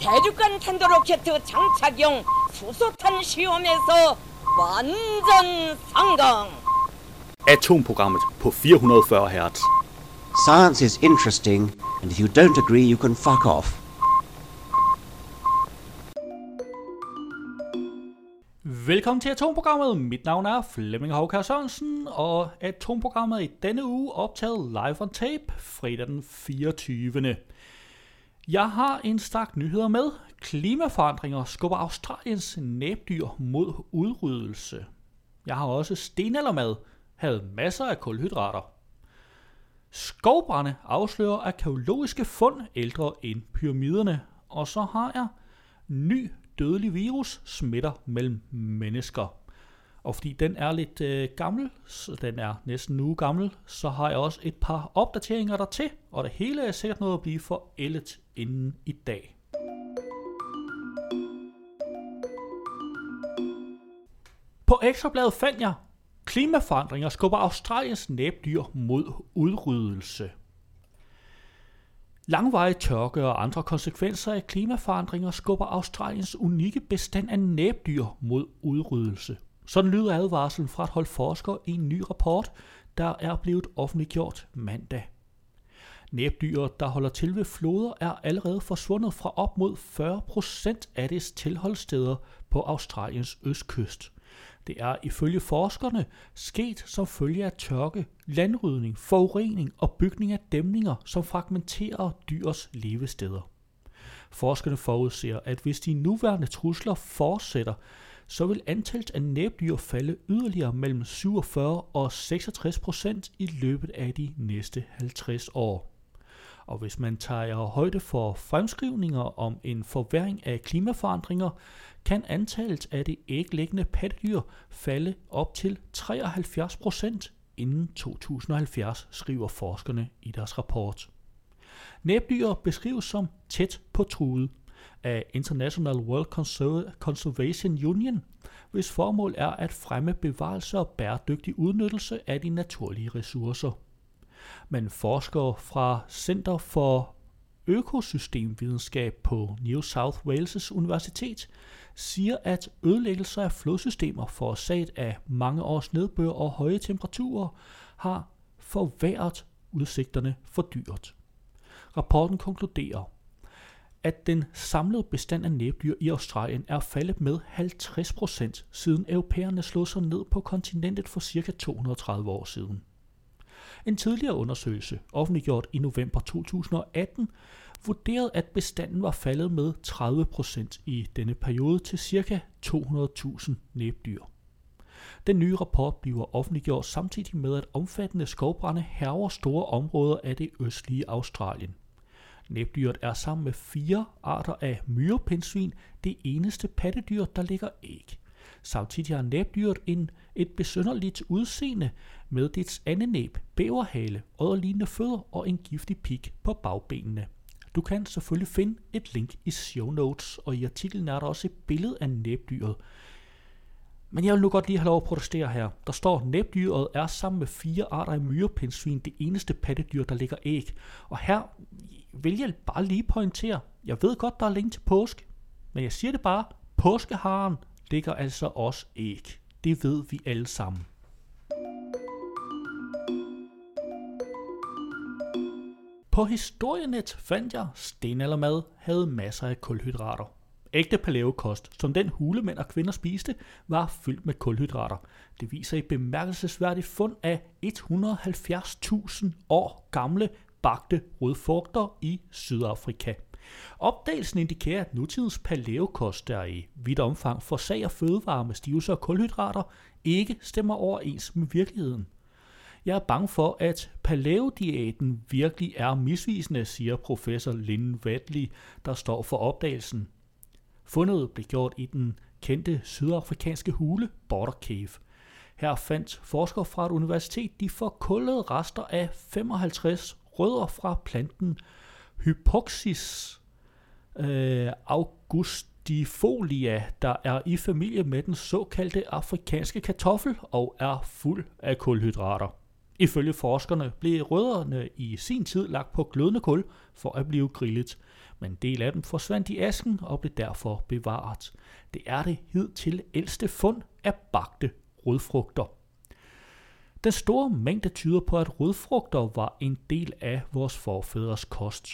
대륙간 탄도 로켓 장착용 수소탄 시험에서 완전 성공. Atomprogrammet på 440 Hz. Science is interesting, and if you don't agree, you can fuck off. Velkommen til Atomprogrammet. Mit navn er Flemming Hauker Sørensen, og Atomprogrammet i denne uge optaget live on tape fredag den 24. Jeg har en stak nyheder med. Klimaforandringer skubber Australiens næbdyr mod udryddelse. Jeg har også stenaldermad, havde masser af kulhydrater. Skovbrande afslører arkæologiske fund ældre end pyramiderne. Og så har jeg ny dødelig virus smitter mellem mennesker. Og fordi den er lidt gammel, så den er næsten en uge gammel, så har jeg også et par opdateringer dertil, og det hele er sikkert noget at blive forældet inden i dag. På Ekstrabladet fandt jeg, klimaforandringer skubber Australiens næbdyr mod udryddelse. Langvarige tørke og andre konsekvenser af klimaforandringer skubber Australiens unikke bestand af næbdyr mod udryddelse. Sådan lyder advarslen fra et hold forskere i en ny rapport, der er blevet offentliggjort mandag. Næbdyr, der holder til ved floder, er allerede forsvundet fra op mod 40% af dets tilholdssteder på Australiens østkyst. Det er ifølge forskerne sket som følge af tørke, landrydning, forurening og bygning af dæmninger, som fragmenterer dyrs levesteder. Forskerne forudser, at hvis de nuværende trusler fortsætter, så vil antallet af næbdyr falde yderligere mellem 47 og 66% i løbet af de næste 50 år. Og hvis man tager højde for fremskrivninger om en forværring af klimaforandringer, kan antallet af det æglæggende pattedyr falde op til 73% inden 2070, skriver forskerne i deres rapport. Næbdyr beskrives som tæt på truet af International World Conservation Union, hvis formål er at fremme bevarelse og bæredygtig udnyttelse af de naturlige ressourcer. Men forskere fra Center for Økosystemvidenskab på New South Wales Universitet siger, at ødelæggelser af flodsystemer forårsaget af mange års nedbør og høje temperaturer har forværret udsigterne for dyret. Rapporten konkluderer, at den samlede bestand af næbdyr i Australien er faldet med 50%, siden europæerne slog sig ned på kontinentet for ca. 230 år siden. En tidligere undersøgelse, offentliggjort i november 2018, vurderede, at bestanden var faldet med 30% i denne periode til ca. 200.000 næbdyr. Den nye rapport bliver offentliggjort samtidig med, at omfattende skovbrande hærger store områder af det østlige Australien. Næbdyret er sammen med 4 arter af myrepindsvin det eneste pattedyr, der lægger æg. Samtidig har næbdyret et besynderligt udseende med dets andenæb, bæverhale, odderlignende fødder og en giftig pik på bagbenene. Du kan selvfølgelig finde et link i show notes, og i artiklen er der også et billede af næbdyret. Men jeg vil nu godt lige have lov at protestere her. Der står, næbdyret er sammen med 4 arter af myrepindsvin det eneste pattedyr, der lægger æg. Og her vil jeg bare lige pointere, jeg ved godt, der er link til påske, men jeg siger det bare, påskeharen lægger altså også æg. Det ved vi alle sammen. På Historienet fandt jeg, stenaldermad havde masser af kulhydrater. Ægte paleokost, som den hulemænd og kvinder spiste, var fyldt med kulhydrater. Det viser et bemærkelsesværdigt fund af 170.000 år gamle bagte rødfrugter i Sydafrika. Opdagelsen indikerer, at nutidens paleokost, der i vidt omfang forsager fødevarer med stivelse og kulhydrater, ikke stemmer overens med virkeligheden. Jeg er bange for, at paleodiæten virkelig er misvisende, siger professor Lynn Wadley, der står for opdagelsen. Fundet blev gjort i den kendte sydafrikanske hule Border Cave. Her fandt forskere fra et universitet de forkullede rester af 55 rødder fra planten Hypoxis augustifolia, der er i familie med den såkaldte afrikanske kartoffel og er fuld af kulhydrater. Ifølge forskerne blev rødderne i sin tid lagt på glødende kul for at blive grillet, men en del af dem forsvandt i asken og blev derfor bevaret. Det er det hidtil ældste fund af bagte rødfrugter. Den store mængde tyder på, at rødfrugter var en del af vores forfædres kost.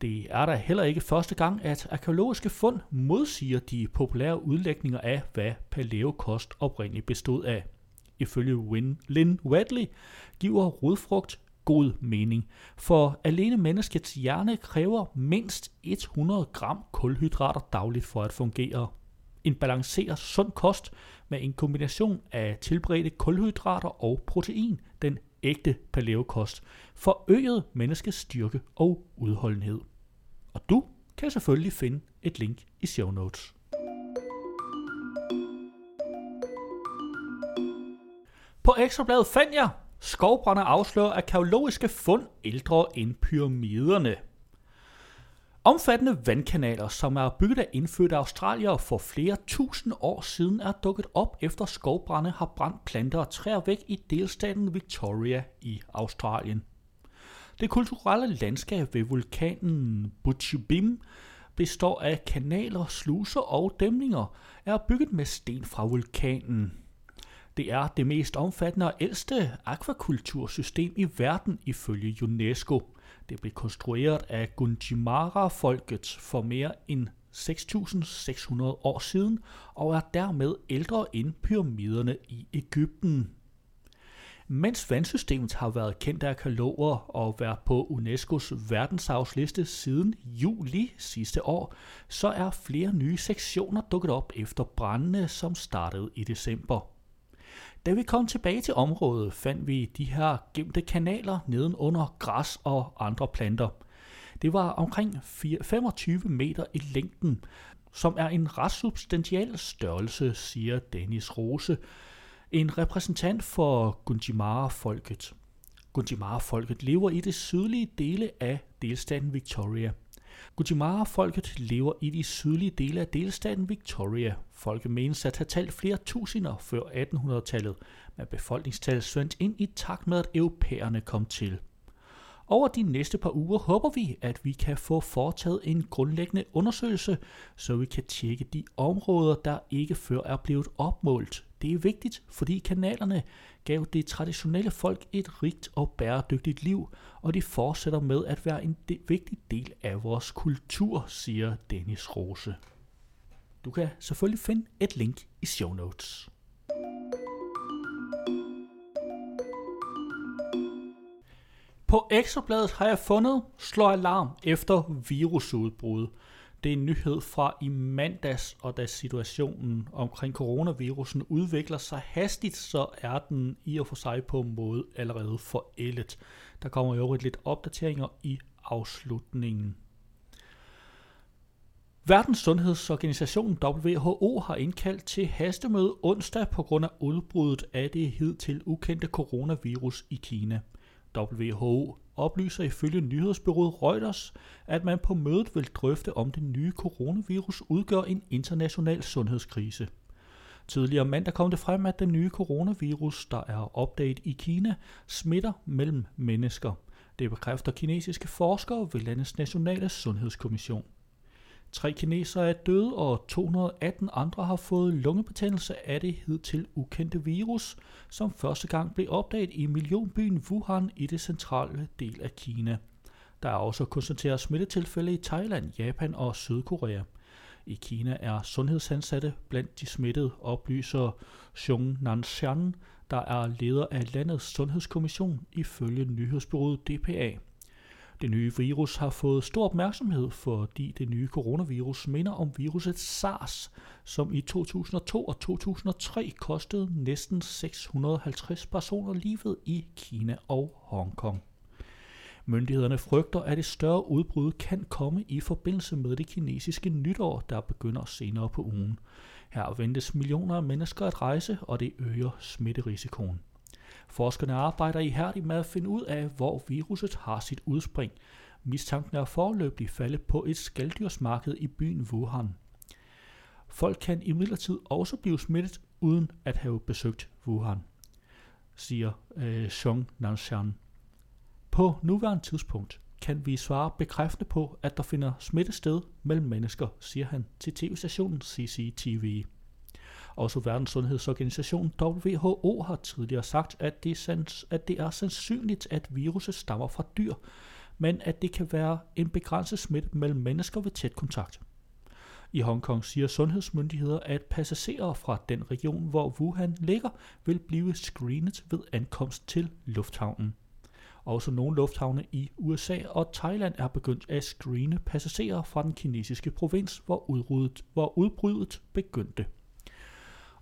Det er da heller ikke første gang, at arkæologiske fund modsiger de populære udlægninger af, hvad palæokost oprindeligt bestod af. Ifølge Lynn Wadley giver rødfrugt god mening, for alene menneskets hjerne kræver mindst 100 gram kulhydrater dagligt for at fungere. En balanceret sund kost med en kombination af tilberedte kulhydrater og protein, den ægte palæokost, forøgede menneskets styrke og udholdenhed. Og du kan selvfølgelig finde et link i show notes. På Ekstrabladet fandt jeg, skovbrænder afslører arkæologiske fund ældre end pyramiderne. Omfattende vandkanaler, som er bygget af indfødte australiere for flere tusind år siden, er dukket op efter skovbrande har brændt planter og træer væk i delstaten Victoria i Australien. Det kulturelle landskab ved vulkanen Budj Bim består af kanaler, sluser og dæmninger, er bygget med sten fra vulkanen. Det er det mest omfattende og ældste akvakultursystem i verden ifølge UNESCO. Det blev konstrueret af Gundimara-folket for mere end 6.600 år siden og er dermed ældre end pyramiderne i Egypten. Mens vandsystemet har været kendt af arkæologer og været på UNESCO's verdensarvsliste siden juli sidste år, så er flere nye sektioner dukket op efter brandene, som startede i december. Da vi kom tilbage til området, fandt vi de her gemte kanaler nedenunder græs og andre planter. Det var omkring 25 meter i længden, som er en ret substantiel størrelse, siger Dennis Rose, en repræsentant for Gundimara-folket. Gundimara-folket lever i det sydlige dele af delstaten Victoria. Gundimara-folket lever i de sydlige dele af delstaten Victoria. Folket menes at have talt flere tusinder før 1800-tallet, men befolkningstallet svandt ind i takt med, at europæerne kom til. Over de næste par uger håber vi, at vi kan få foretaget en grundlæggende undersøgelse, så vi kan tjekke de områder, der ikke før er blevet opmålt. Det er vigtigt, fordi kanalerne gav det traditionelle folk et rigt og bæredygtigt liv, og de fortsætter med at være en vigtig del af vores kultur, siger Dennis Rose. Du kan selvfølgelig finde et link i show notes. På Ekstrabladet har jeg fundet slår alarm efter virusudbrud. Det er en nyhed fra i mandags, og da situationen omkring coronavirusen udvikler sig hastigt, så er den i og for sig på en måde allerede forældet. Der kommer jo lidt opdateringer i afslutningen. Verdens Sundhedsorganisation WHO har indkaldt til hastemøde onsdag på grund af udbruddet af det hidtil ukendte coronavirus i Kina. WHO oplyser ifølge nyhedsbureauet Reuters, at man på mødet vil drøfte, om det nye coronavirus udgør en international sundhedskrise. Tidligere mandag kom det frem, at den nye coronavirus, der er opdaget i Kina, smitter mellem mennesker. Det bekræfter kinesiske forskere ved landets nationale sundhedskommission. 3 kinesere er døde, og 218 andre har fået lungebetændelse af det hidtil ukendte virus, som første gang blev opdaget i millionbyen Wuhan i det centrale del af Kina. Der er også konstateret smittetilfælde i Thailand, Japan og Sydkorea. I Kina er sundhedsansatte blandt de smittede, oplyser Zhong Nanshan, der er leder af landets sundhedskommission ifølge nyhedsbureauet DPA. Det nye virus har fået stor opmærksomhed, fordi det nye coronavirus minder om viruset SARS, som i 2002 og 2003 kostede næsten 650 personer livet i Kina og Hongkong. Myndighederne frygter, at et større udbrud kan komme i forbindelse med det kinesiske nytår, der begynder senere på ugen. Her ventes millioner af mennesker at rejse, og det øger smitterisikoen. Forskerne arbejder ihærdigt med at finde ud af, hvor viruset har sit udspring. Mistanken er foreløbig faldet på et skalddyrsmarked i byen Wuhan. Folk kan imidlertid også blive smittet uden at have besøgt Wuhan. siger Zhong Nanshan. På nuværende tidspunkt kan vi svare bekræftende på, at der finder smitte sted mellem mennesker, siger han til tv-stationen CCTV. Også Verdens Sundhedsorganisation WHO har tidligere sagt, at det er sandsynligt, at viruset stammer fra dyr, men at det kan være en begrænset smitte mellem mennesker ved tæt kontakt. I Hongkong siger sundhedsmyndigheder, at passagerer fra den region, hvor Wuhan ligger, vil blive screenet ved ankomst til lufthavnen. Også nogle lufthavne i USA og Thailand er begyndt at screene passagerer fra den kinesiske provins, hvor udbruddet begyndte.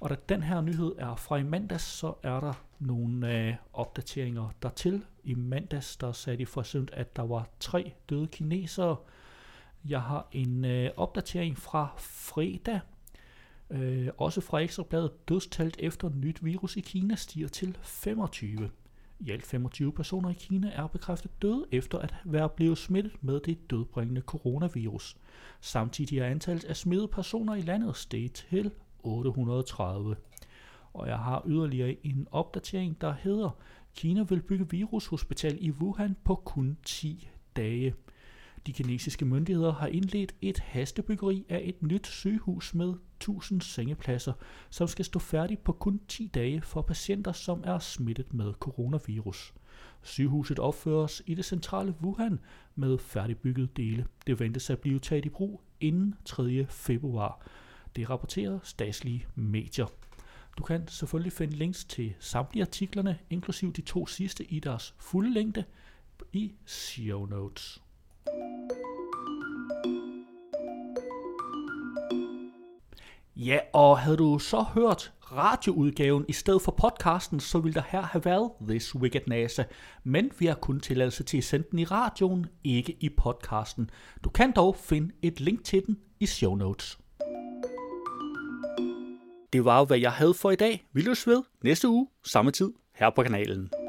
Og da den her nyhed er fra i mandags, så er der nogle opdateringer dertil. I mandags der sagde de for eksempel, at der var 3 døde kinesere. Jeg har en opdatering fra fredag, også fra Ekstrabladet. Dødstallet efter nyt virus i Kina stiger til 25. I alt 25 personer i Kina er bekræftet døde efter at være blevet smittet med det dødbringende coronavirus. Samtidig er antallet af smittede personer i landet steget til 830. Og jeg har yderligere en opdatering, der hedder: Kina vil bygge virushospital i Wuhan på kun 10 dage. De kinesiske myndigheder har indledt et hastebyggeri af et nyt sygehus med 1000 sengepladser, som skal stå færdigt på kun 10 dage for patienter, som er smittet med coronavirus. Sygehuset opføres i det centrale Wuhan med færdigbyggede dele. Det ventes at blive taget i brug inden 3. februar. Det rapporterer statslige medier. Du kan selvfølgelig finde links til samtlige artiklerne, inklusive de 2 sidste i deres fulde længde, i show notes. Ja, og havde du så hørt radioudgaven i stedet for podcasten, så ville der her have været This Week at NASA. Men vi har kun tilladelse til at sende den i radioen, ikke i podcasten. Du kan dog finde et link til den i show notes. Det var jo, hvad jeg havde for i dag. Vi løs ved næste uge, samme tid, her på kanalen.